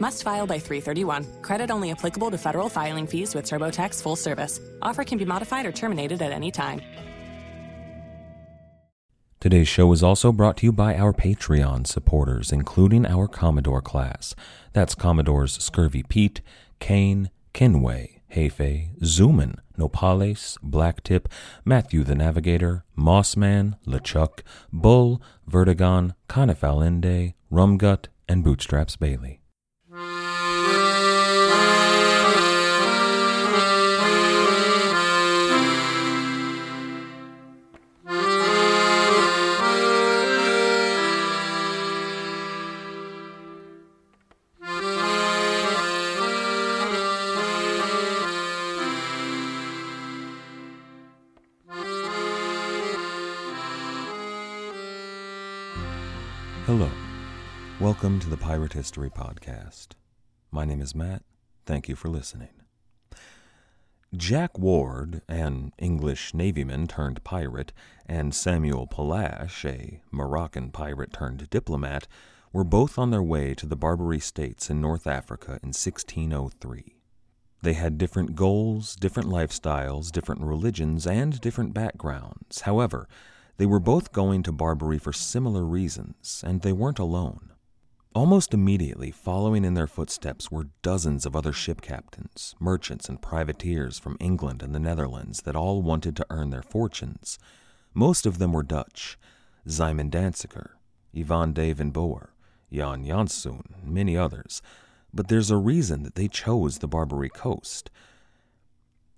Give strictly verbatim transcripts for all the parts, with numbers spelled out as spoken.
Must file by three thirty-one. Credit only applicable to federal filing fees with TurboTax full service. Offer can be modified or terminated at any time. Today's show is also brought to you by our Patreon supporters, including our Commodore class. That's Commodores Scurvy Pete, Kane Kenway, Hefe, Zuman, Nopales, Black Tip, Matthew the Navigator, Mossman, LeChuck, Bull, Vertigon, Canifalende, Rumgut, and Bootstraps Bailey. Hello. Welcome to the Pirate History Podcast. My name is Matt. Thank you for listening. Jack Ward, an English navyman turned pirate, and Samuel Pallache, a Moroccan pirate turned diplomat, were both on their way to the Barbary States in North Africa in sixteen oh three. They had different goals, different lifestyles, different religions, and different backgrounds. However, they were both going to Barbary for similar reasons, and they weren't alone. Almost immediately following in their footsteps were dozens of other ship captains, merchants, and privateers from England and the Netherlands that all wanted to earn their fortunes. Most of them were Dutch: Simon Danseker, Ivan de Venboer, Jan Jansoen, and many others. But there's a reason that they chose the Barbary coast.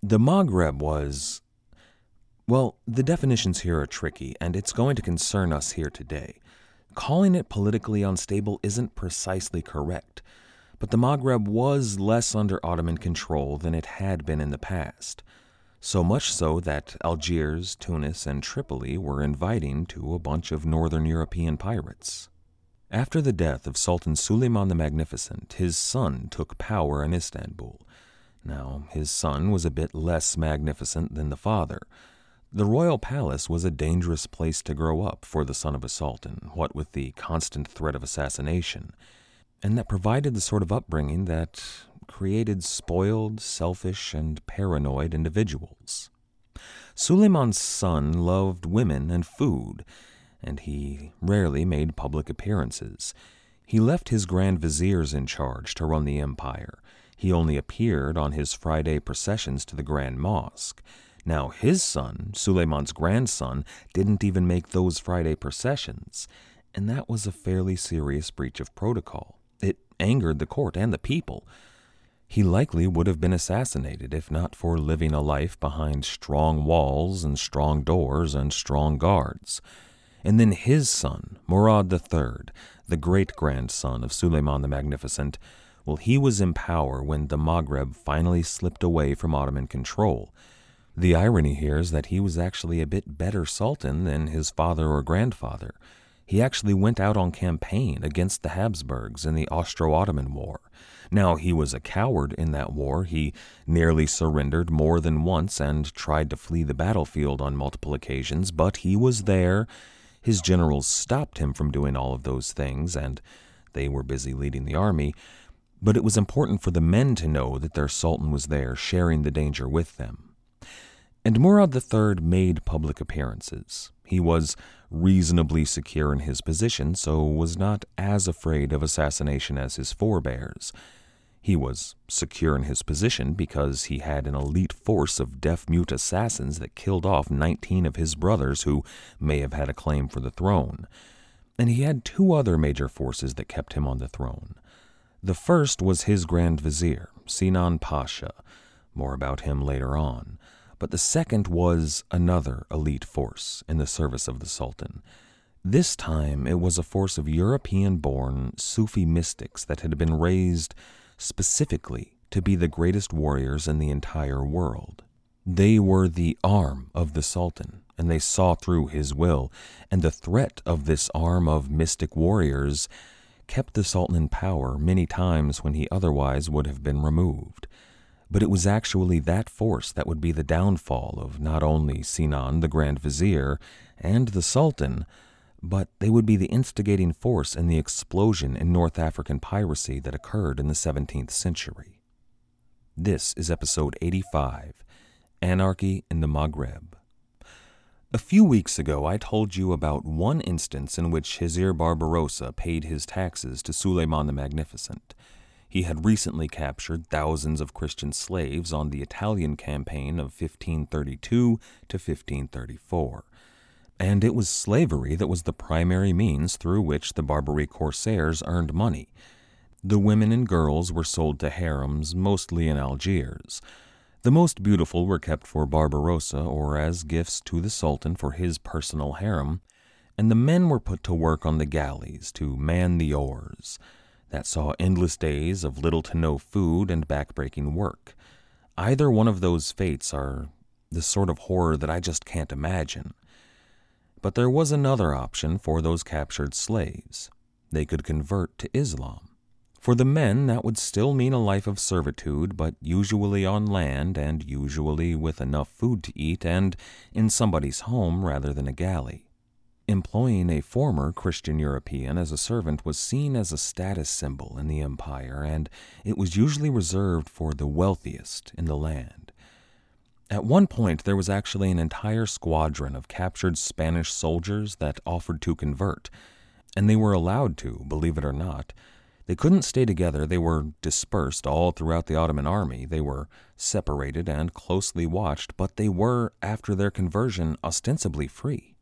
The Maghreb was... Well, the definitions here are tricky, and it's going to concern us here today. Calling it politically unstable isn't precisely correct, but the Maghreb was less under Ottoman control than it had been in the past, so much so that Algiers, Tunis, and Tripoli were inviting to a bunch of northern European pirates. After the death of Sultan Suleiman the Magnificent, his son took power in Istanbul. Now, his son was a bit less magnificent than the father. The royal palace was a dangerous place to grow up for the son of a sultan, what with the constant threat of assassination, and that provided the sort of upbringing that created spoiled, selfish, and paranoid individuals. Suleiman's son loved women and food, and he rarely made public appearances. He left his grand viziers in charge to run the empire. He only appeared on his Friday processions to the Grand Mosque. Now, his son, Suleiman's grandson, didn't even make those Friday processions, and that was a fairly serious breach of protocol. It angered the court and the people. He likely would have been assassinated if not for living a life behind strong walls and strong doors and strong guards. And then his son, Murad the Third, the great-grandson of Suleiman the Magnificent, well, he was in power when the Maghreb finally slipped away from Ottoman control. The irony here is that he was actually a bit better sultan than his father or grandfather. He actually went out on campaign against the Habsburgs in the Austro-Ottoman War. Now, he was a coward in that war. He nearly surrendered more than once and tried to flee the battlefield on multiple occasions, but he was there. His generals stopped him from doing all of those things, and they were busy leading the army. But it was important for the men to know that their sultan was there, sharing the danger with them. And Murad the Third made public appearances. He was reasonably secure in his position, so was not as afraid of assassination as his forebears. He was secure in his position because he had an elite force of deaf-mute assassins that killed off nineteen of his brothers who may have had a claim for the throne. And he had two other major forces that kept him on the throne. The first was his Grand Vizier, Sinan Pasha. More about him later on. But the second was another elite force in the service of the Sultan. This time, it was a force of European-born Sufi mystics that had been raised specifically to be the greatest warriors in the entire world. They were the arm of the Sultan, and they saw through his will, and the threat of this arm of mystic warriors kept the Sultan in power many times when he otherwise would have been removed. But it was actually that force that would be the downfall of not only Sinan, the Grand Vizier, and the Sultan, but they would be the instigating force in the explosion in North African piracy that occurred in the seventeenth century. This is episode eighty-five, Anarchy in the Maghreb. A few weeks ago, I told you about one instance in which Hizir Barbarossa paid his taxes to Suleiman the Magnificent. He had recently captured thousands of Christian slaves on the Italian campaign of fifteen thirty-two to fifteen thirty-four. And it was slavery that was the primary means through which the Barbary corsairs earned money. The women and girls were sold to harems, mostly in Algiers. The most beautiful were kept for Barbarossa or as gifts to the Sultan for his personal harem, and the men were put to work on the galleys to man the oars. That saw endless days of little to no food and backbreaking work. Either one of those fates are the sort of horror that I just can't imagine. But there was another option for those captured slaves. They could convert to Islam. For the men, that would still mean a life of servitude, but usually on land and usually with enough food to eat and in somebody's home rather than a galley. Employing a former Christian European as a servant was seen as a status symbol in the empire, and it was usually reserved for the wealthiest in the land. At one point, there was actually an entire squadron of captured Spanish soldiers that offered to convert, and they were allowed to, believe it or not. They couldn't stay together. They were dispersed all throughout the Ottoman army. They were separated and closely watched, but they were, after their conversion, ostensibly free.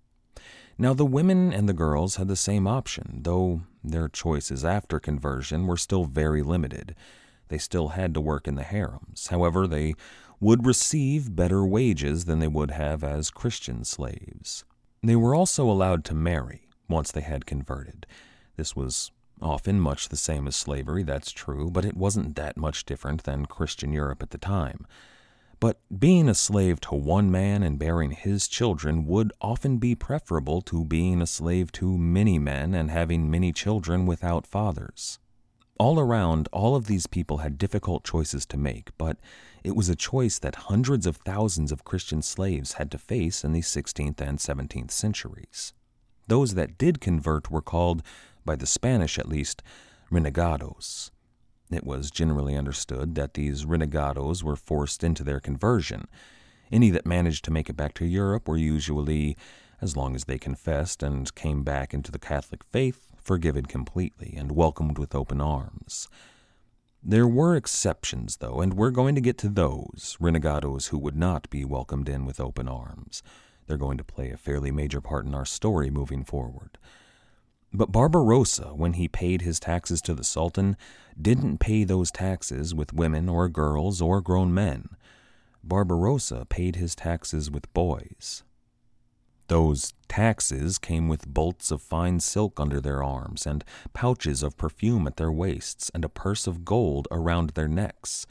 Now, the women and the girls had the same option, though their choices after conversion were still very limited. They still had to work in the harems. However, they would receive better wages than they would have as Christian slaves. They were also allowed to marry once they had converted. This was often much the same as slavery, that's true, but it wasn't that much different than Christian Europe at the time. But being a slave to one man and bearing his children would often be preferable to being a slave to many men and having many children without fathers. All around, all of these people had difficult choices to make, but it was a choice that hundreds of thousands of Christian slaves had to face in the sixteenth and seventeenth centuries. Those that did convert were called, by the Spanish at least, renegados. It was generally understood that these renegados were forced into their conversion. Any that managed to make it back to Europe were usually, as long as they confessed and came back into the Catholic faith, forgiven completely and welcomed with open arms. There were exceptions, though, and we're going to get to those renegados who would not be welcomed in with open arms. They're going to play a fairly major part in our story moving forward. But Barbarossa, when he paid his taxes to the Sultan, didn't pay those taxes with women or girls or grown men. Barbarossa paid his taxes with boys. Those taxes came with bolts of fine silk under their arms and pouches of perfume at their waists and a purse of gold around their necks.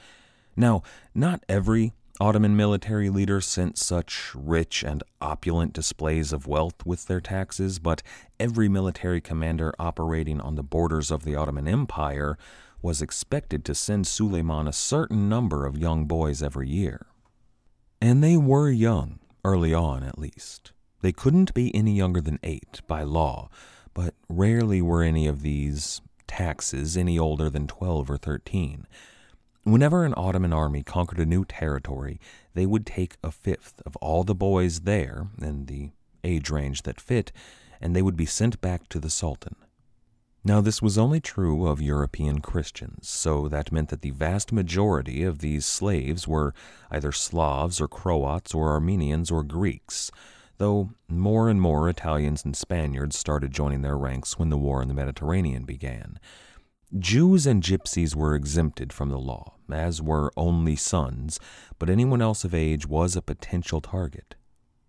Now, not every Ottoman military leader sent such rich and opulent displays of wealth with their taxes, but every military commander operating on the borders of the Ottoman Empire was expected to send Suleiman a certain number of young boys every year. And they were young, early on at least. They couldn't be any younger than eight by law, but rarely were any of these taxes any older than twelve or thirteen. Whenever an Ottoman army conquered a new territory, they would take a fifth of all the boys there, in the age range that fit, and they would be sent back to the Sultan. Now, this was only true of European Christians, so that meant that the vast majority of these slaves were either Slavs or Croats or Armenians or Greeks, though more and more Italians and Spaniards started joining their ranks when the war in the Mediterranean began. Jews and gypsies were exempted from the law, as were only sons, but anyone else of age was a potential target.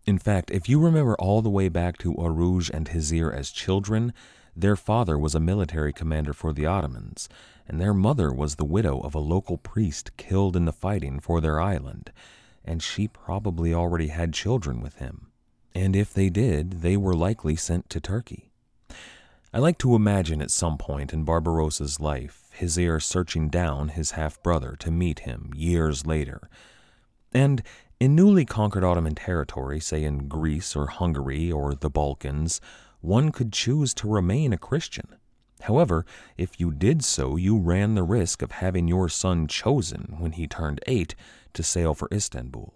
In fact, if you remember all the way back to Aruj and Hizir as children, their father was a military commander for the Ottomans, and their mother was the widow of a local priest killed in the fighting for their island. and she probably already had children with him. And if they did, they were likely sent to Turkey. I like to imagine at some point in Barbarossa's life, Hizir searching down his half-brother to meet him years later. And in newly conquered Ottoman territory, say in Greece or Hungary or the Balkans, one could choose to remain a Christian. However, if you did so, you ran the risk of having your son chosen when he turned eight to sail for Istanbul.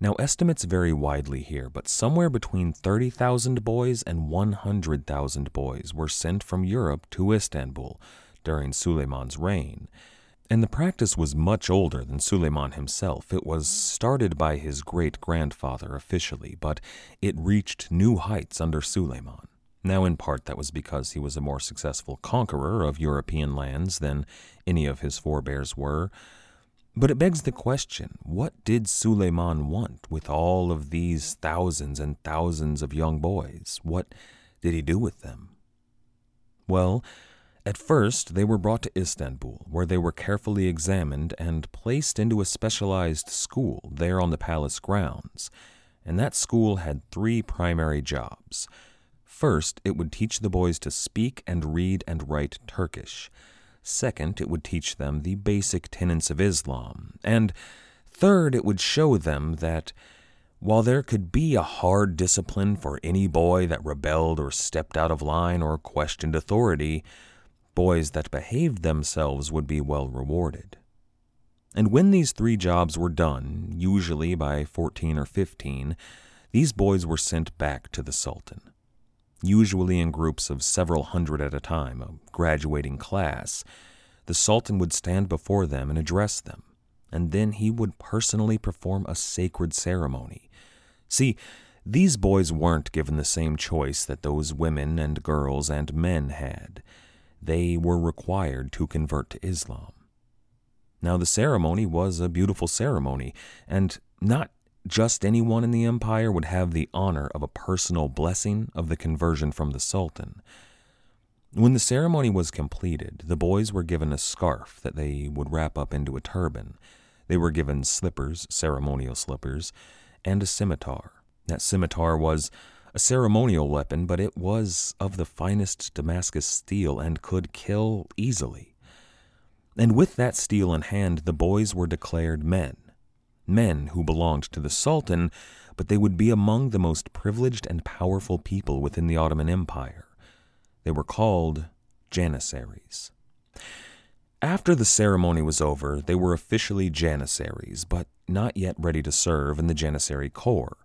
Now, estimates vary widely here, but somewhere between thirty thousand boys and one hundred thousand boys were sent from Europe to Istanbul during Suleiman's reign. And the practice was much older than Suleiman himself. It was started by his great-grandfather officially, but it reached new heights under Suleiman. Now, in part, that was because he was a more successful conqueror of European lands than any of his forebears were. But it begs the question, what did Suleiman want with all of these thousands and thousands of young boys? What did he do with them? Well, at first, they were brought to Istanbul, where they were carefully examined and placed into a specialized school there on the palace grounds. And that school had three primary jobs. First, it would teach the boys to speak and read and write Turkish. Second, it would teach them the basic tenets of Islam. And third, it would show them that while there could be a hard discipline for any boy that rebelled or stepped out of line or questioned authority, boys that behaved themselves would be well rewarded. And when these three jobs were done, usually by fourteen or fifteen, these boys were sent back to the Sultan. Usually in groups of several hundred at a time, a graduating class, the Sultan would stand before them and address them, and then he would personally perform a sacred ceremony. See, these boys weren't given the same choice that those women and girls and men had. They were required to convert to Islam. Now, the ceremony was a beautiful ceremony, and not just anyone in the empire would have the honor of a personal blessing of the conversion from the Sultan. When the ceremony was completed, the boys were given a scarf that they would wrap up into a turban. They were given slippers, ceremonial slippers, and a scimitar. That scimitar was a ceremonial weapon, but it was of the finest Damascus steel and could kill easily. And with that steel in hand, the boys were declared men. Men who belonged to the Sultan, but they would be among the most privileged and powerful people within the Ottoman Empire. They were called Janissaries. After the ceremony was over, they were officially Janissaries, but not yet ready to serve in the Janissary Corps.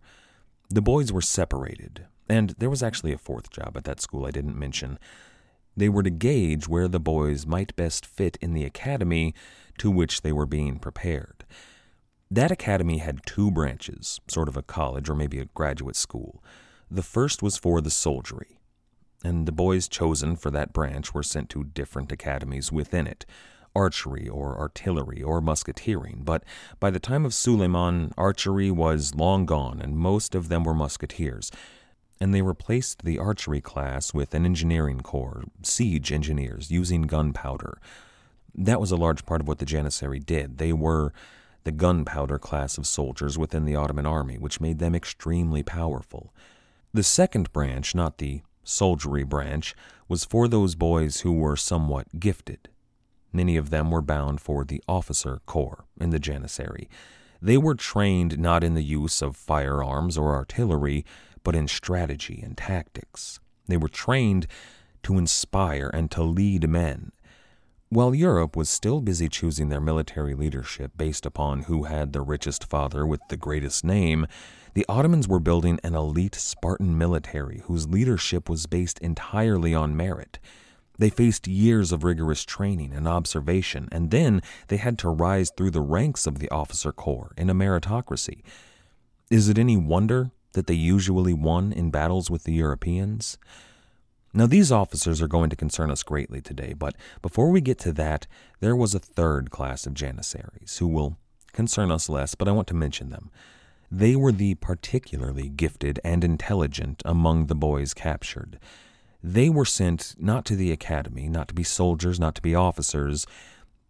The boys were separated, and there was actually a fourth job at that school I didn't mention. They were to gauge where the boys might best fit in the academy to which they were being prepared. That academy had two branches, sort of a college or maybe a graduate school. The first was for the soldiery, and the boys chosen for that branch were sent to different academies within it, archery or artillery or musketeering. But by the time of Suleiman, archery was long gone, and most of them were musketeers, and they replaced the archery class with an engineering corps, siege engineers using gunpowder. That was a large part of what the Janissary did. They were the gunpowder class of soldiers within the Ottoman army, which made them extremely powerful. The second branch, not the soldiery branch, was for those boys who were somewhat gifted. Many of them were bound for the officer corps in the Janissary. They were trained not in the use of firearms or artillery, but in strategy and tactics. They were trained to inspire and to lead men. While Europe was still busy choosing their military leadership based upon who had the richest father with the greatest name, the Ottomans were building an elite Spartan military whose leadership was based entirely on merit. They faced years of rigorous training and observation, and then they had to rise through the ranks of the officer corps in a meritocracy. Is it any wonder that they usually won in battles with the Europeans? Now, these officers are going to concern us greatly today, but before we get to that, there was a third class of Janissaries who will concern us less, but I want to mention them. They were the particularly gifted and intelligent among the boys captured. They were sent not to the academy, not to be soldiers, not to be officers.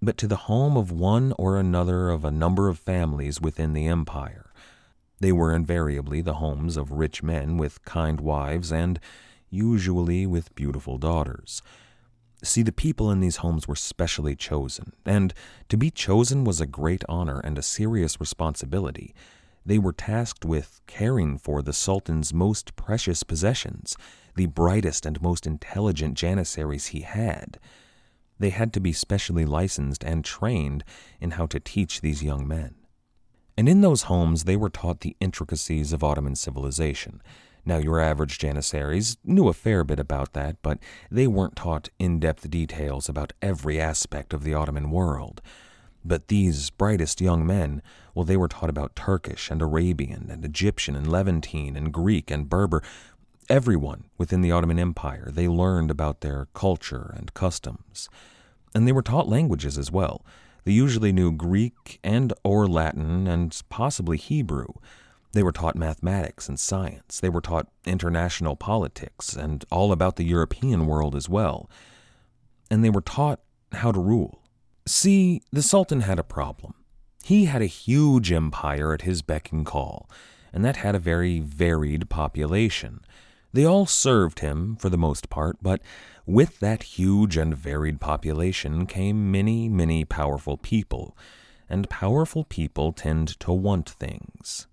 but to the home of one or another of a number of families within the empire. They were invariably the homes of rich men with kind wives and usually with beautiful daughters. See, the people in these homes were specially chosen, and to be chosen was a great honor and a serious responsibility. They were tasked with caring for the Sultan's most precious possessions, the brightest and most intelligent Janissaries he had. They had to be specially licensed and trained in how to teach these young men. And in those homes, they were taught the intricacies of Ottoman civilization. Now, your average Janissaries knew a fair bit about that, but they weren't taught in-depth details about every aspect of the Ottoman world. But these brightest young men, well, they were taught about Turkish and Arabian and Egyptian and Levantine and Greek and Berber. Everyone within the Ottoman Empire, they learned about their culture and customs. And they were taught languages as well. They usually knew Greek and or Latin and possibly Hebrew. They were taught mathematics and science. They were taught international politics and all about the European world as well. And they were taught how to rule. See, the Sultan had a problem. He had a huge empire at his beck and call, and that had a very varied population. They all served him, for the most part, but with that huge and varied population came many, many powerful people, and powerful people tend to want things.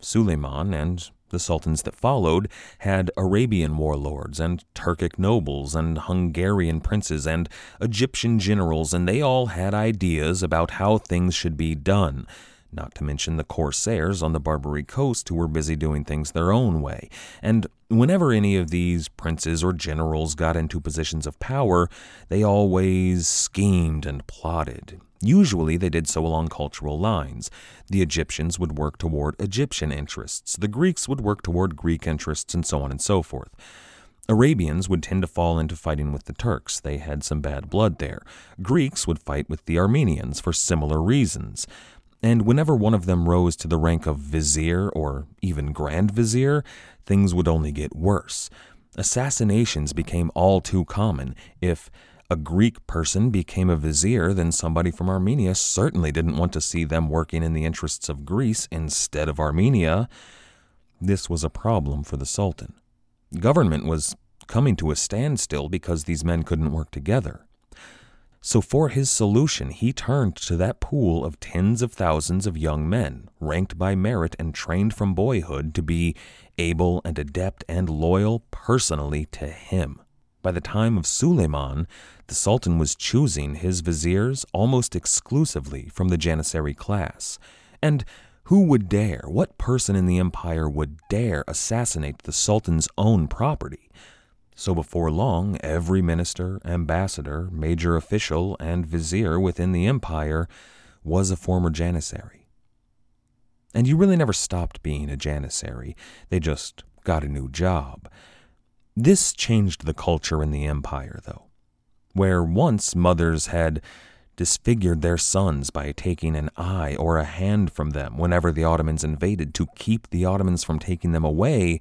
Suleiman and the sultans that followed had Arabian warlords and Turkic nobles and Hungarian princes and Egyptian generals, and they all had ideas about how things should be done, not to mention the corsairs on the Barbary coast who were busy doing things their own way. And whenever any of these princes or generals got into positions of power, they always schemed and plotted. Usually they did so along cultural lines. The Egyptians would work toward Egyptian interests, the Greeks would work toward Greek interests, and so on and so forth. Arabians would tend to fall into fighting with the Turks. They had some bad blood there. Greeks would fight with the Armenians for similar reasons. And whenever one of them rose to the rank of vizier or even grand vizier, things would only get worse. Assassinations became all too common. If a Greek person became a vizier, then somebody from Armenia certainly didn't want to see them working in the interests of Greece instead of Armenia. This was a problem for the Sultan. Government was coming to a standstill because these men couldn't work together. So for his solution, he turned to that pool of tens of thousands of young men, ranked by merit and trained from boyhood to be able and adept and loyal personally to him. By the time of Suleiman, the Sultan was choosing his viziers almost exclusively from the Janissary class. And who would dare, what person in the empire would dare assassinate the Sultan's own property? So before long, every minister, ambassador, major official, and vizier within the empire was a former Janissary. And you really never stopped being a Janissary. They just got a new job. This changed the culture in the empire, though. Where once mothers had disfigured their sons by taking an eye or a hand from them whenever the Ottomans invaded to keep the Ottomans from taking them away,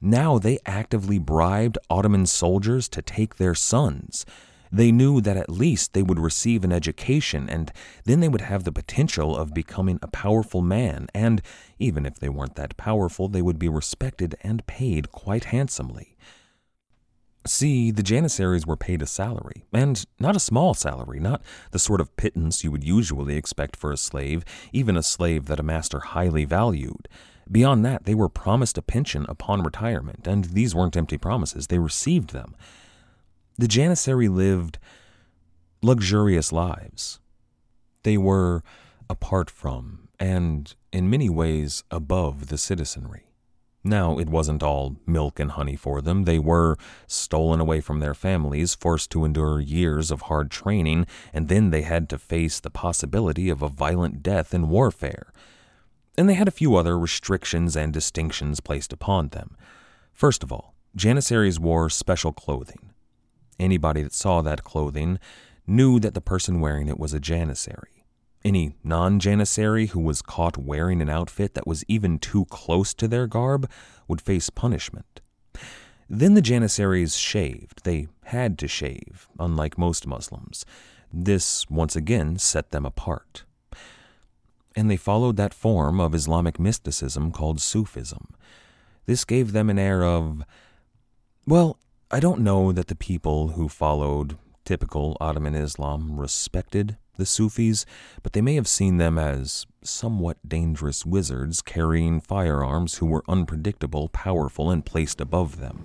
now they actively bribed Ottoman soldiers to take their sons. They knew that at least they would receive an education, and then they would have the potential of becoming a powerful man, and even if they weren't that powerful, they would be respected and paid quite handsomely. See, the Janissaries were paid a salary, and not a small salary, not the sort of pittance you would usually expect for a slave, even a slave that a master highly valued. Beyond that, they were promised a pension upon retirement, and these weren't empty promises. They received them. The Janissary lived luxurious lives. They were apart from, and in many ways above, the citizenry. Now, it wasn't all milk and honey for them. They were stolen away from their families, forced to endure years of hard training, and then they had to face the possibility of a violent death in warfare. And they had a few other restrictions and distinctions placed upon them. First of all, Janissaries wore special clothing. Anybody that saw that clothing knew that the person wearing it was a Janissary. Any non-Janissary who was caught wearing an outfit that was even too close to their garb would face punishment. Then the Janissaries shaved. They had to shave, unlike most Muslims. This, once again, set them apart. And they followed that form of Islamic mysticism called Sufism. This gave them an air of, well, I don't know that the people who followed typical Ottoman Islam respected the Sufis, but they may have seen them as somewhat dangerous wizards carrying firearms who were unpredictable, powerful, and placed above them.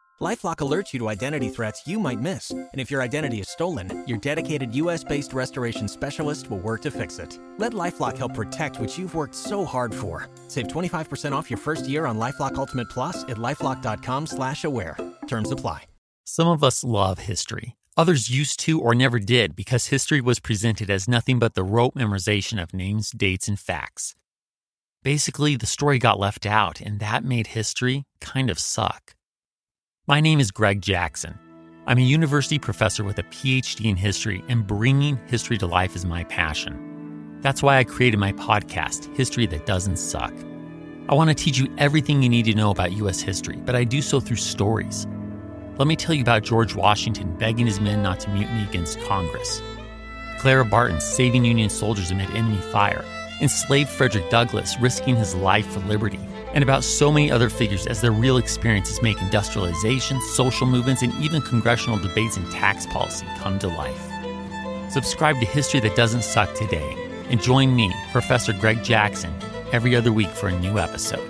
LifeLock alerts you to identity threats you might miss. And if your identity is stolen, your dedicated U S based restoration specialist will work to fix it. Let LifeLock help protect what you've worked so hard for. Save twenty-five percent off your first year on LifeLock Ultimate Plus at LifeLock.com slash aware. Terms apply. Some of us love history. Others used to or never did because history was presented as nothing but the rote memorization of names, dates, and facts. Basically, the story got left out, and that made history kind of suck. My name is Greg Jackson. I'm a university professor with a P H D in history, and bringing history to life is my passion. That's why I created my podcast, History That Doesn't Suck. I want to teach you everything you need to know about U S history, but I do so through stories. Let me tell you about George Washington begging his men not to mutiny against Congress, Clara Barton saving Union soldiers amid enemy fire, enslaved Frederick Douglass risking his life for liberty, and about so many other figures as their real experiences make industrialization, social movements, and even congressional debates and tax policy come to life. Subscribe to History That Doesn't Suck today, and join me, Professor Greg Jackson, every other week for a new episode,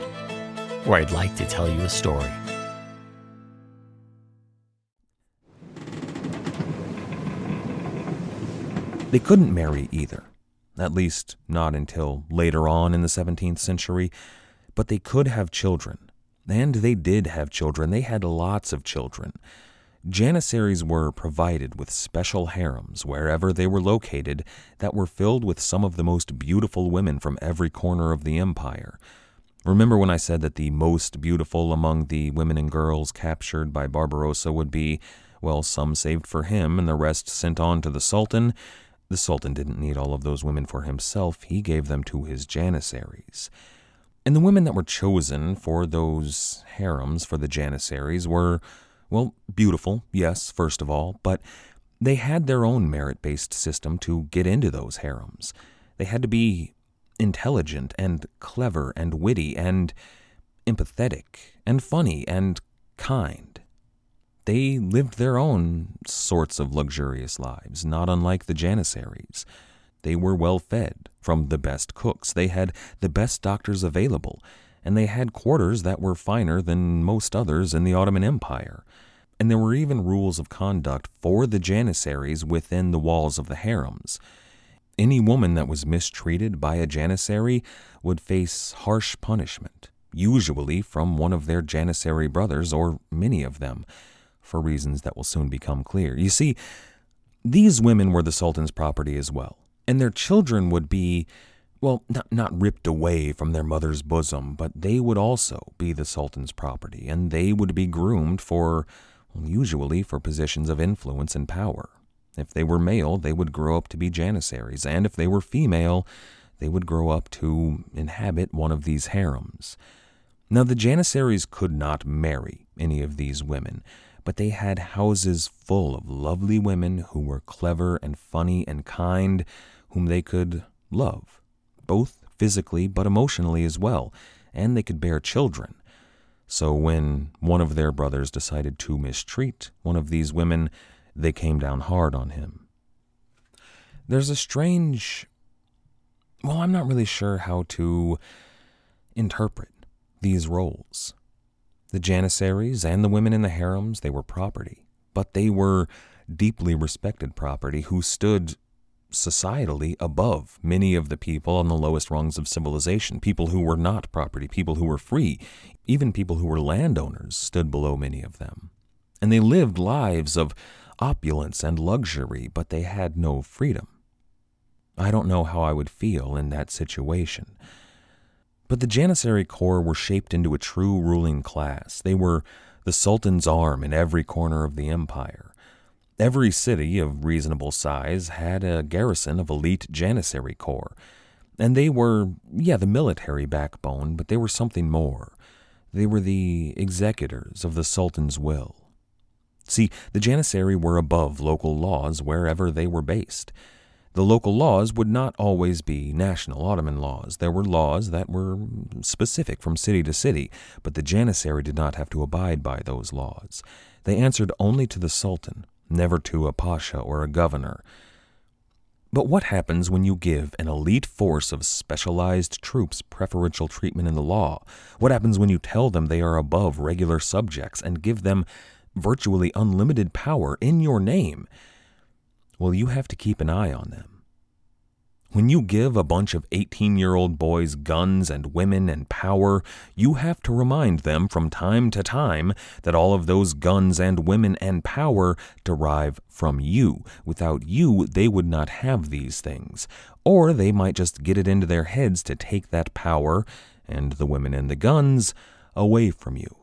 where I'd like to tell you a story. They couldn't marry either, at least not until later on in the seventeenth century, but they could have children, and they did have children. They had lots of children. Janissaries were provided with special harems wherever they were located that were filled with some of the most beautiful women from every corner of the empire. Remember when I said that the most beautiful among the women and girls captured by Barbarossa would be, well, some saved for him and the rest sent on to the Sultan? The Sultan didn't need all of those women for himself. He gave them to his Janissaries. And the women that were chosen for those harems for the Janissaries were, well, beautiful, yes, first of all, but they had their own merit-based system to get into those harems. They had to be intelligent and clever and witty and empathetic and funny and kind. They lived their own sorts of luxurious lives, not unlike the Janissaries. They were well fed from the best cooks, they had the best doctors available, and they had quarters that were finer than most others in the Ottoman Empire. And there were even rules of conduct for the Janissaries within the walls of the harems. Any woman that was mistreated by a Janissary would face harsh punishment, usually from one of their Janissary brothers or many of them, for reasons that will soon become clear. You see, these women were the Sultan's property as well. And their children would be, well, not, not ripped away from their mother's bosom, but they would also be the Sultan's property, and they would be groomed for, well, usually for positions of influence and power. If they were male, they would grow up to be Janissaries, and if they were female, they would grow up to inhabit one of these harems. Now, the Janissaries could not marry any of these women, but they had houses full of lovely women who were clever and funny and kind, whom they could love, both physically but emotionally as well, and they could bear children. So when one of their brothers decided to mistreat one of these women, they came down hard on him. There's a strange, well, I'm not really sure how to interpret these roles. The Janissaries and the women in the harems, they were property, but they were deeply respected property who stood societally above many of the people on the lowest rungs of civilization, people who were not property, people who were free, even people who were landowners stood below many of them. And they lived lives of opulence and luxury, but they had no freedom. I don't know how I would feel in that situation. But the Janissary Corps were shaped into a true ruling class. They were the Sultan's arm in every corner of the empire. Every city of reasonable size had a garrison of elite Janissary Corps. And they were, yeah, the military backbone, but they were something more. They were the executors of the Sultan's will. See, the Janissary were above local laws wherever they were based. The local laws would not always be national Ottoman laws. There were laws that were specific from city to city, but the Janissary did not have to abide by those laws. They answered only to the Sultan, never to a pasha or a governor. But what happens when you give an elite force of specialized troops preferential treatment in the law? What happens when you tell them they are above regular subjects and give them virtually unlimited power in your name? Well, you have to keep an eye on them. When you give a bunch of eighteen-year-old boys guns and women and power, you have to remind them from time to time that all of those guns and women and power derive from you. Without you, they would not have these things. Or they might just get it into their heads to take that power and the women and the guns away from you.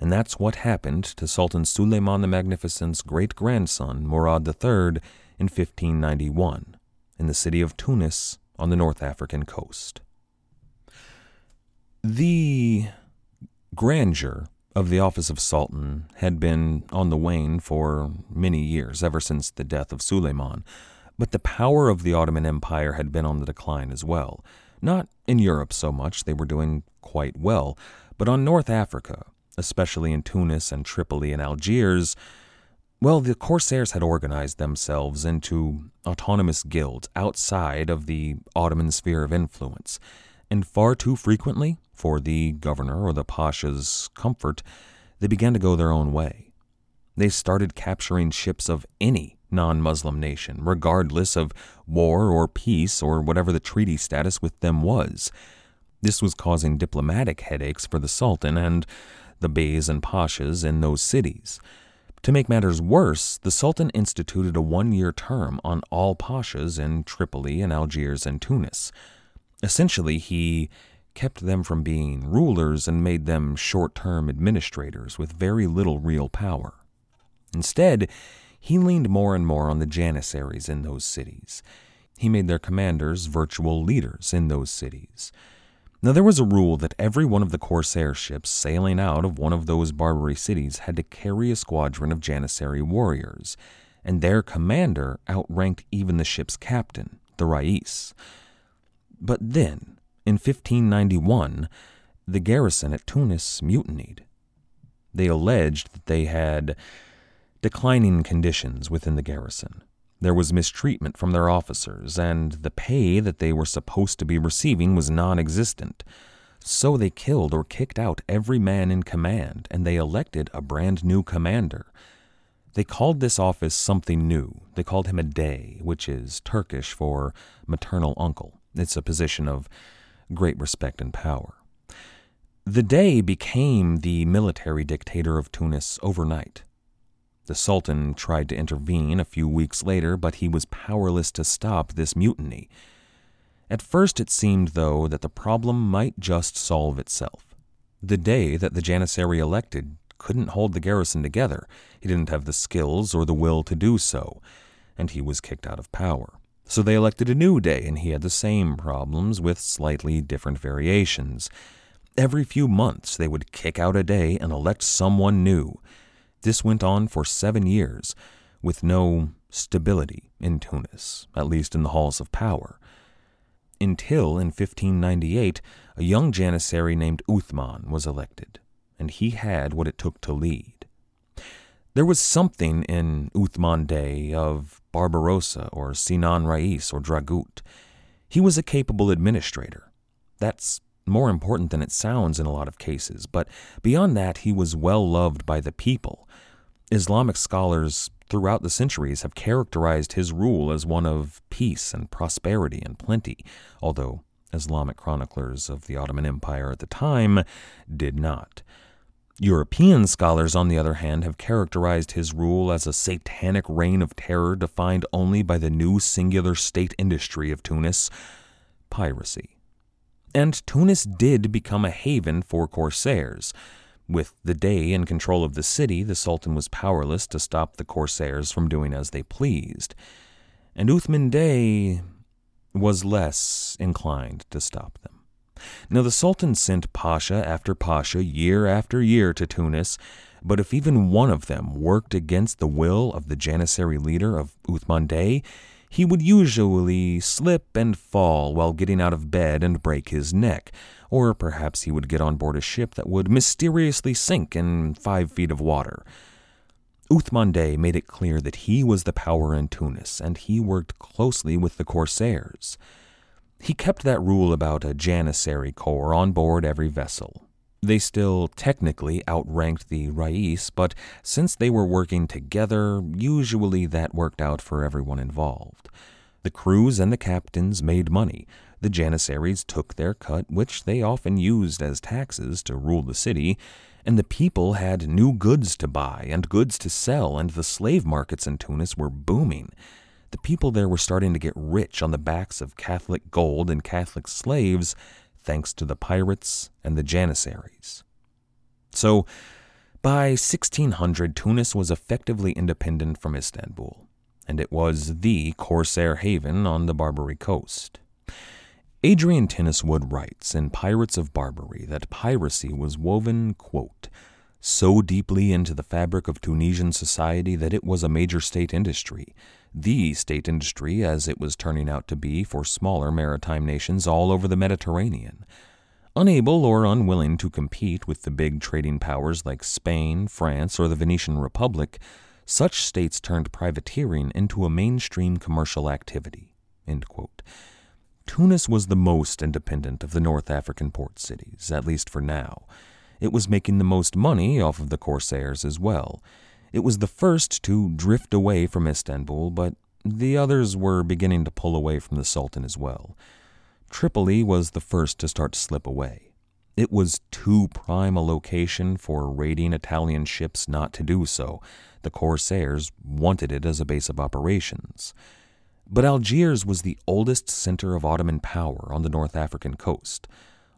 And that's what happened to Sultan Suleiman the Magnificent's great-grandson, Murad the Third, in fifteen ninety-one. In the city of Tunis on the North African coast. The grandeur of the office of Sultan had been on the wane for many years, ever since the death of Suleiman, but the power of the Ottoman Empire had been on the decline as well. Not in Europe so much, they were doing quite well, but on North Africa, especially in Tunis and Tripoli and Algiers, well, the Corsairs had organized themselves into autonomous guilds outside of the Ottoman sphere of influence, and far too frequently, for the governor or the pasha's comfort, they began to go their own way. They started capturing ships of any non-Muslim nation, regardless of war or peace or whatever the treaty status with them was. This was causing diplomatic headaches for the Sultan and the beys and pashas in those cities. To make matters worse, the Sultan instituted a one-year term on all pashas in Tripoli and Algiers and Tunis. Essentially, he kept them from being rulers and made them short-term administrators with very little real power. Instead, he leaned more and more on the Janissaries in those cities. He made their commanders virtual leaders in those cities. Now, there was a rule that every one of the Corsair ships sailing out of one of those Barbary cities had to carry a squadron of Janissary warriors, and their commander outranked even the ship's captain, the Rais. But then, in fifteen ninety-one, the garrison at Tunis mutinied. They alleged that they had declining conditions within the garrison. There was mistreatment from their officers, and the pay that they were supposed to be receiving was non-existent. So they killed or kicked out every man in command, and they elected a brand new commander. They called this office something new. They called him a Dey, which is Turkish for maternal uncle. It's a position of great respect and power. The Dey became the military dictator of Tunis overnight. The Sultan tried to intervene a few weeks later, but he was powerless to stop this mutiny. At first it seemed, though, that the problem might just solve itself. The Dey that the Janissary elected couldn't hold the garrison together. He didn't have the skills or the will to do so, and he was kicked out of power. So they elected a new Dey, and he had the same problems with slightly different variations. Every few months they would kick out a Dey and elect someone new. This went on for seven years, with no stability in Tunis, at least in the halls of power, until in fifteen ninety-eight, a young Janissary named Uthman was elected, and he had what it took to lead. There was something in Uthman Dey of Barbarossa or Sinan Rais or Dragut. He was a capable administrator. That's more important than it sounds in a lot of cases, but beyond that, he was well loved by the people. Islamic scholars throughout the centuries have characterized his rule as one of peace and prosperity and plenty, although Islamic chroniclers of the Ottoman Empire at the time did not. European scholars, on the other hand, have characterized his rule as a satanic reign of terror defined only by the new singular state industry of Tunis, piracy. And Tunis did become a haven for corsairs. With the Dey in control of the city, the Sultan was powerless to stop the corsairs from doing as they pleased. And Uthman Dey was less inclined to stop them. Now, the Sultan sent Pasha after Pasha year after year to Tunis, but if even one of them worked against the will of the Janissary leader of Uthman Dey, he would usually slip and fall while getting out of bed and break his neck, or perhaps he would get on board a ship that would mysteriously sink in five feet of water. Uthman Dey made it clear that he was the power in Tunis, and he worked closely with the corsairs. He kept that rule about a Janissary corps on board every vessel. They still technically outranked the Rais, but since they were working together, usually that worked out for everyone involved. The crews and the captains made money. The Janissaries took their cut, which they often used as taxes to rule the city, and the people had new goods to buy and goods to sell, and the slave markets in Tunis were booming. The people there were starting to get rich on the backs of Catholic gold and Catholic slaves, thanks to the pirates and the Janissaries. So, by sixteen hundred, Tunis was effectively independent from Istanbul, and it was the corsair haven on the Barbary coast. Adrian Tenniswood writes in Pirates of Barbary that piracy was woven, quote, so deeply into the fabric of Tunisian society that it was a major state industry, the state industry as it was turning out to be for smaller maritime nations all over the Mediterranean. Unable or unwilling to compete with the big trading powers like Spain, France, or the Venetian Republic, such states turned privateering into a mainstream commercial activity, end quote. Tunis was the most independent of the North African port cities, at least for now. It was making the most money off of the corsairs as well. It was the first to drift away from Istanbul, but the others were beginning to pull away from the Sultan as well. Tripoli was the first to start to slip away. It was too prime a location for raiding Italian ships not to do so. The corsairs wanted it as a base of operations. But Algiers was the oldest center of Ottoman power on the North African coast.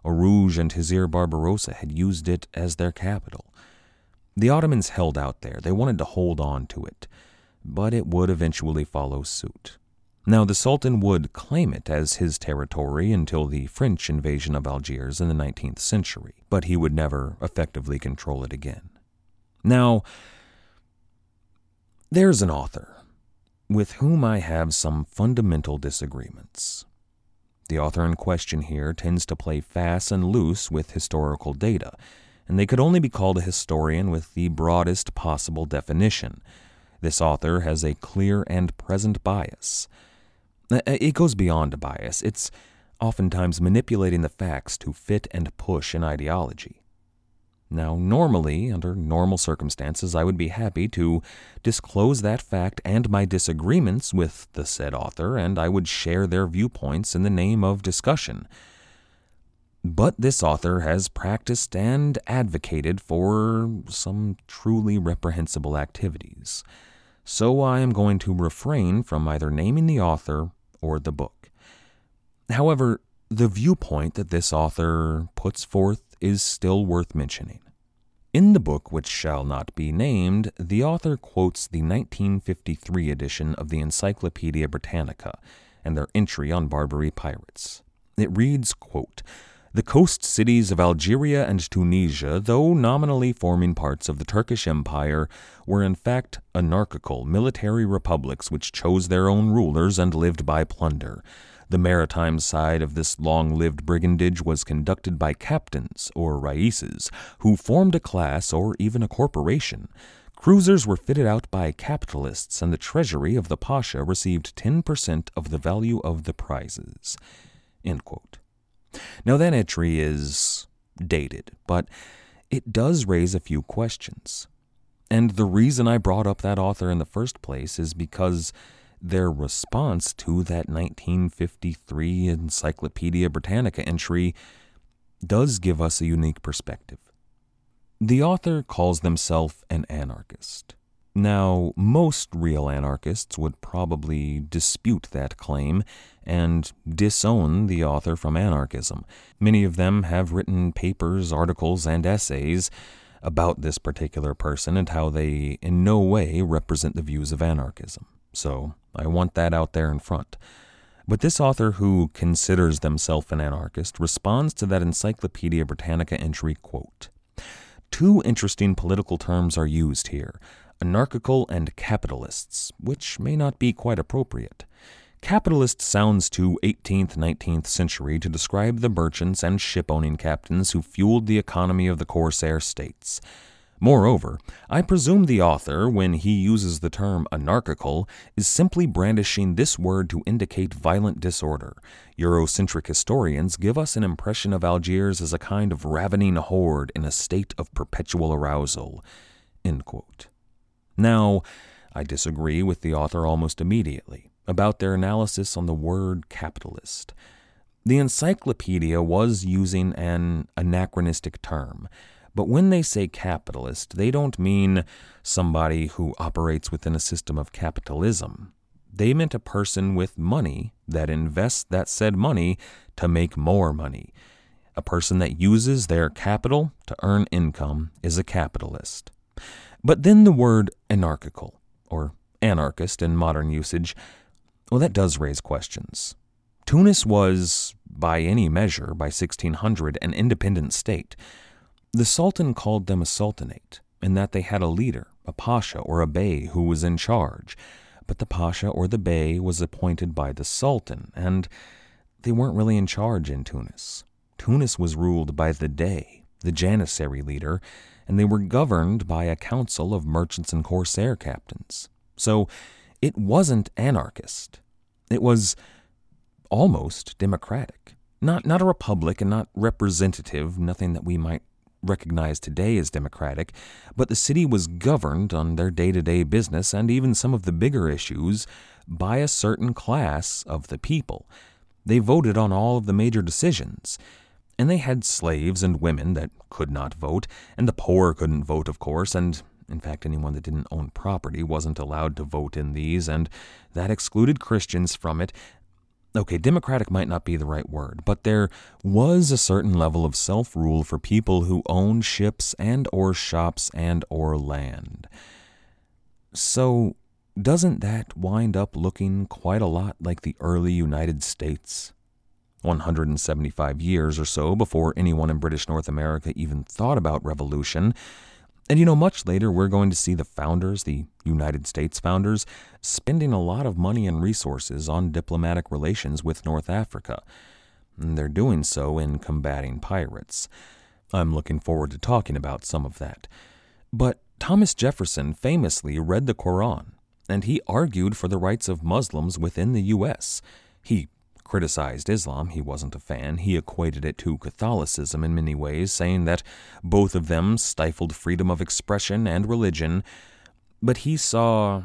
Aruj and Hizir Barbarossa had used it as their capital. The Ottomans held out there. They wanted to hold on to it, but it would eventually follow suit. Now, the Sultan would claim it as his territory until the French invasion of Algiers in the nineteenth century, but he would never effectively control it again. Now, there's an author with whom I have some fundamental disagreements. The author in question here tends to play fast and loose with historical data, and they could only be called a historian with the broadest possible definition. This author has a clear and present bias. It goes beyond a bias. It's oftentimes manipulating the facts to fit and push an ideology. Now, normally, under normal circumstances, I would be happy to disclose that fact and my disagreements with the said author, and I would share their viewpoints in the name of discussion. But this author has practiced and advocated for some truly reprehensible activities. So I am going to refrain from either naming the author or the book. However, the viewpoint that this author puts forth is still worth mentioning. In the book, which shall not be named, the author quotes the nineteen fifty-three edition of the Encyclopedia Britannica and their entry on Barbary pirates. It reads, quote, the coast cities of Algeria and Tunisia, though nominally forming parts of the Turkish Empire, were in fact anarchical military republics which chose their own rulers and lived by plunder. The maritime side of this long-lived brigandage was conducted by captains, or raises, who formed a class or even a corporation. Cruisers were fitted out by capitalists, and the treasury of the Pasha received ten percent of the value of the prizes. End quote. Now, that entry is dated, but it does raise a few questions. And the reason I brought up that author in the first place is because their response to that nineteen fifty-three Encyclopedia Britannica entry does give us a unique perspective. The author calls themselves an anarchist. Now, most real anarchists would probably dispute that claim and disown the author from anarchism. Many of them have written papers, articles, and essays about this particular person and how they in no way represent the views of anarchism. So I want that out there in front. But this author who considers themselves an anarchist responds to that Encyclopedia Britannica entry, quote, "Two interesting political terms are used here, anarchical and capitalists, which may not be quite appropriate. Capitalist sounds to eighteenth, nineteenth century to describe the merchants and ship-owning captains who fueled the economy of the corsair states. Moreover, I presume the author, when he uses the term anarchical, is simply brandishing this word to indicate violent disorder. Eurocentric historians give us an impression of Algiers as a kind of ravening horde in a state of perpetual arousal." End quote. Now, I disagree with the author almost immediately about their analysis on the word capitalist. The encyclopedia was using an anachronistic term, but when they say capitalist, they don't mean somebody who operates within a system of capitalism. They meant a person with money that invests that said money to make more money. A person that uses their capital to earn income is a capitalist. But then the word anarchical, or anarchist in modern usage, well, that does raise questions. Tunis was, by any measure, by sixteen hundred, an independent state. The Sultan called them a sultanate, in that they had a leader, a pasha or a bey, who was in charge. But the pasha or the bey was appointed by the Sultan, and they weren't really in charge in Tunis. Tunis was ruled by the Dey, the Janissary leader, and they were governed by a council of merchants and corsair captains. So it wasn't anarchist. It was almost democratic. Not, not a republic and not representative, nothing that we might recognized today as democratic, but the city was governed on their day-to-day business and even some of the bigger issues by a certain class of the people. They voted on all of the major decisions, and they had slaves and women that could not vote, and the poor couldn't vote, of course, and in fact anyone that didn't own property wasn't allowed to vote in these, and that excluded Christians from it. Okay, democratic might not be the right word, but there was a certain level of self-rule for people who owned ships and or shops and or land. So doesn't that wind up looking quite a lot like the early United States? one hundred seventy-five years or so before anyone in British North America even thought about revolution. And, you know, much later, we're going to see the founders, the United States founders, spending a lot of money and resources on diplomatic relations with North Africa. And they're doing so in combating pirates. I'm looking forward to talking about some of that. But Thomas Jefferson famously read the Koran, and he argued for the rights of Muslims within the U S. He criticized Islam, he wasn't a fan, he equated it to Catholicism in many ways, saying that both of them stifled freedom of expression and religion, but he saw,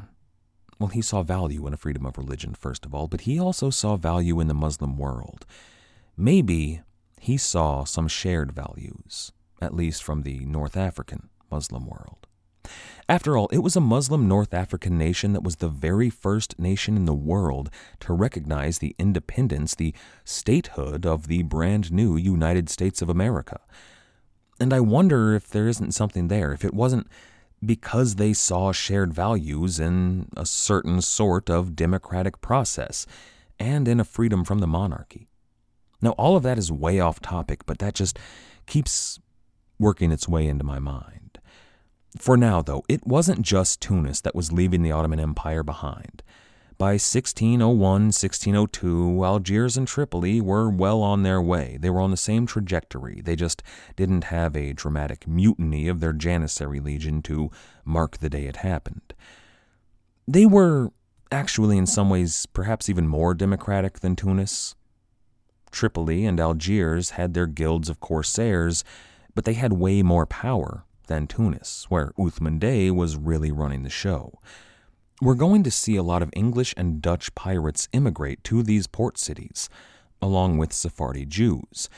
well, he saw value in a freedom of religion, first of all, but he also saw value in the Muslim world. Maybe he saw some shared values, at least from the North African Muslim world. After all, it was a Muslim North African nation that was the very first nation in the world to recognize the independence, the statehood of the brand new United States of America. And I wonder if there isn't something there, if it wasn't because they saw shared values in a certain sort of democratic process and in a freedom from the monarchy. Now, all of that is way off topic, but that just keeps working its way into my mind. For now, though, it wasn't just Tunis that was leaving the Ottoman Empire behind. By sixteen oh one, sixteen oh two, Algiers and Tripoli were well on their way. They were on the same trajectory. They just didn't have a dramatic mutiny of their Janissary legion to mark the day it happened. They were actually in some ways perhaps even more democratic than Tunis. Tripoli and Algiers had their guilds of corsairs, but they had way more power than Tunis, where Uthman Dey was really running the show. We're going to see a lot of English and Dutch pirates immigrate to these port cities, along with Sephardi Jews.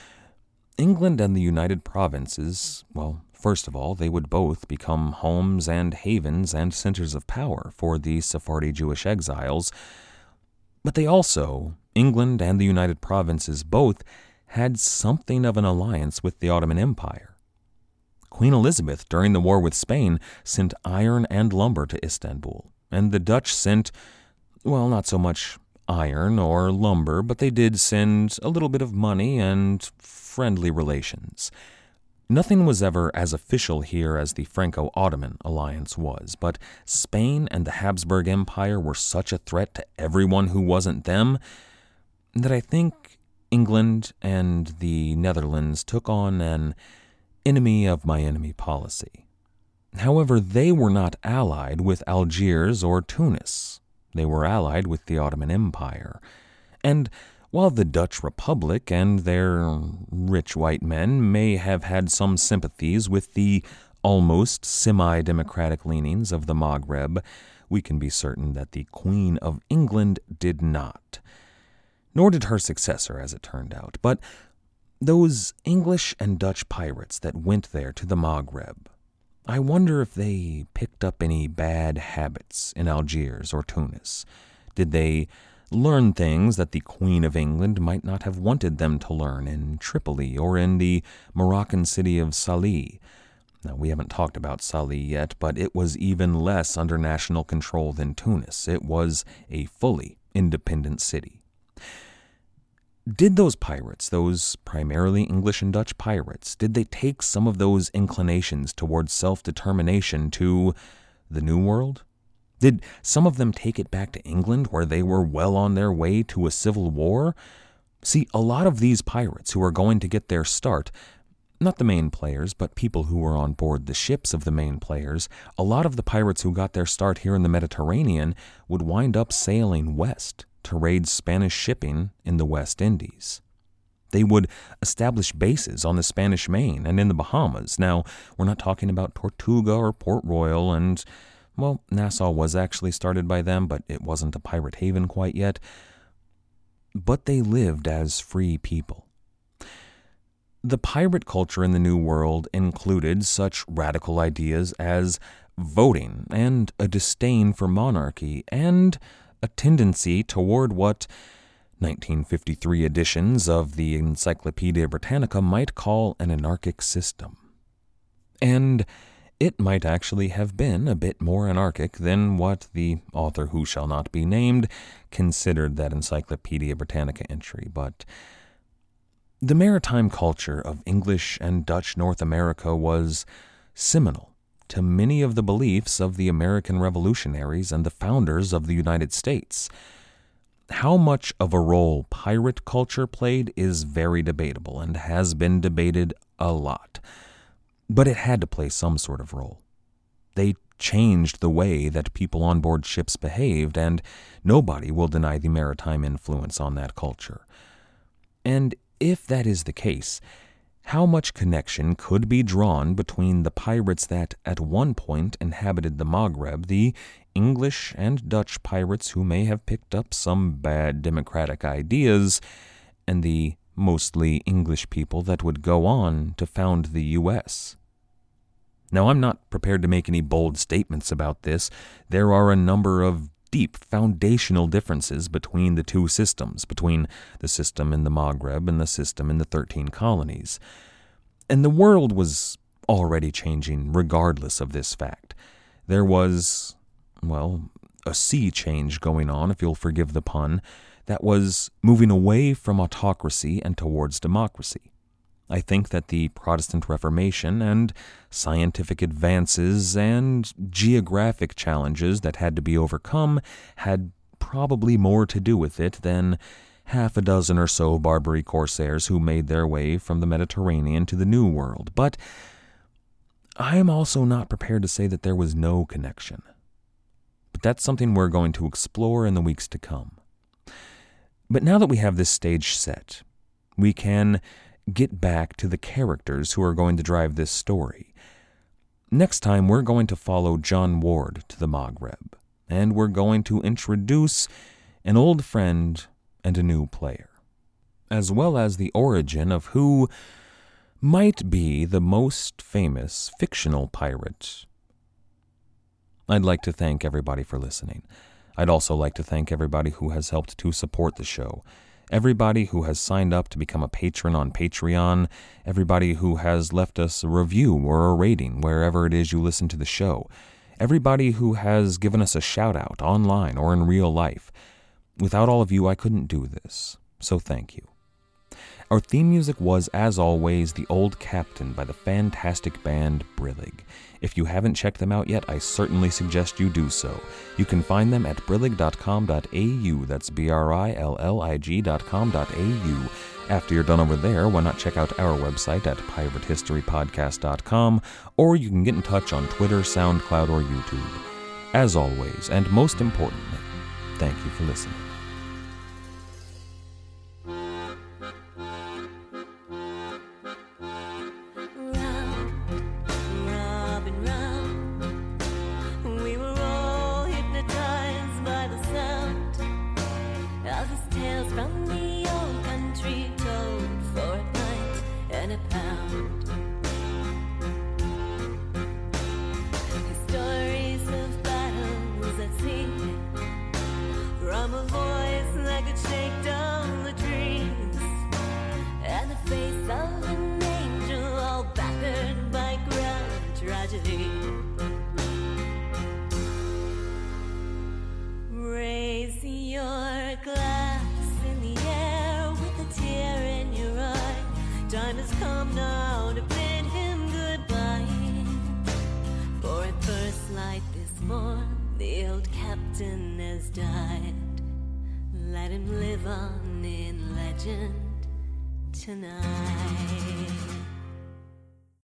England and the United Provinces, well, First of all, they would both become homes and havens and centers of power for the Sephardi Jewish exiles, but they also, England and the United Provinces both, had something of an alliance with the Ottoman Empire. Queen Elizabeth, during the war with Spain, sent iron and lumber to Istanbul, and the Dutch sent, well, not so much iron or lumber, but they did send a little bit of money and friendly relations. Nothing was ever as official here as the Franco-Ottoman alliance was, but Spain and the Habsburg Empire were such a threat to everyone who wasn't them that I think England and the Netherlands took on an enemy of my enemy policy. However, they were not allied with Algiers or Tunis. They were allied with the Ottoman Empire. And while the Dutch Republic and their rich white men may have had some sympathies with the almost semi-democratic leanings of the Maghreb, we can be certain that the Queen of England did not. Nor did her successor, as it turned out. But those English and Dutch pirates that went there to the Maghreb, I wonder if they picked up any bad habits in Algiers or Tunis. Did they learn things that the Queen of England might not have wanted them to learn in Tripoli or in the Moroccan city of Salih? Now, we haven't talked about Salih yet, but it was even less under national control than Tunis. It was a fully independent city. Did those pirates, those primarily English and Dutch pirates, did they take some of those inclinations towards self-determination to the New World? Did some of them take it back to England where they were well on their way to a civil war? See, a lot of these pirates who are going to get their start, not the main players, but people who were on board the ships of the main players, a lot of the pirates who got their start here in the Mediterranean would wind up sailing west to raid Spanish shipping in the West Indies. They would establish bases on the Spanish Main and in the Bahamas. Now, we're not talking about Tortuga or Port Royal, and, well, Nassau was actually started by them, but it wasn't a pirate haven quite yet. But they lived as free people. The pirate culture in the New World included such radical ideas as voting and a disdain for monarchy and a tendency toward what nineteen fifty-three editions of the Encyclopaedia Britannica might call an anarchic system. And it might actually have been a bit more anarchic than what the author who shall not be named considered that Encyclopaedia Britannica entry, but the maritime culture of English and Dutch North America was seminal to many of the beliefs of the American revolutionaries and the founders of the United States. How much of a role pirate culture played is very debatable and has been debated a lot. But it had to play some sort of role. They changed the way that people on board ships behaved, and nobody will deny the maritime influence on that culture. And if that is the case, how much connection could be drawn between the pirates that at one point inhabited the Maghreb, the English and Dutch pirates who may have picked up some bad democratic ideas, and the mostly English people that would go on to found the U S? Now, I'm not prepared to make any bold statements about this. There are a number of deep foundational differences between the two systems, between the system in the Maghreb and the system in the thirteen colonies. And the world was already changing regardless of this fact. There was, well, a sea change going on, if you'll forgive the pun, that was moving away from autocracy and towards democracy. I think that the Protestant Reformation and scientific advances and geographic challenges that had to be overcome had probably more to do with it than half a dozen or so Barbary corsairs who made their way from the Mediterranean to the New World. But I am also not prepared to say that there was no connection. But that's something we're going to explore in the weeks to come. But now that we have this stage set, we can get back to the characters who are going to drive this story. Next time, we're going to follow John Ward to the Maghreb, and we're going to introduce an old friend and a new player, as well as the origin of who might be the most famous fictional pirate. I'd like to thank everybody for listening. I'd also like to thank everybody who has helped to support the show, everybody who has signed up to become a patron on Patreon, everybody who has left us a review or a rating wherever it is you listen to the show, everybody who has given us a shout-out online or in real life. Without all of you, I couldn't do this, so thank you. Our theme music was, as always, The Old Captain by the fantastic band Brillig. If you haven't checked them out yet, I certainly suggest you do so. You can find them at brillig dot com dot a u, that's B R I L L I G dot com dot a u. After you're done over there, why not check out our website at pirate history podcast dot com, or you can get in touch on Twitter, SoundCloud, or YouTube. As always, and most importantly, thank you for listening. Let him live on in legend tonight.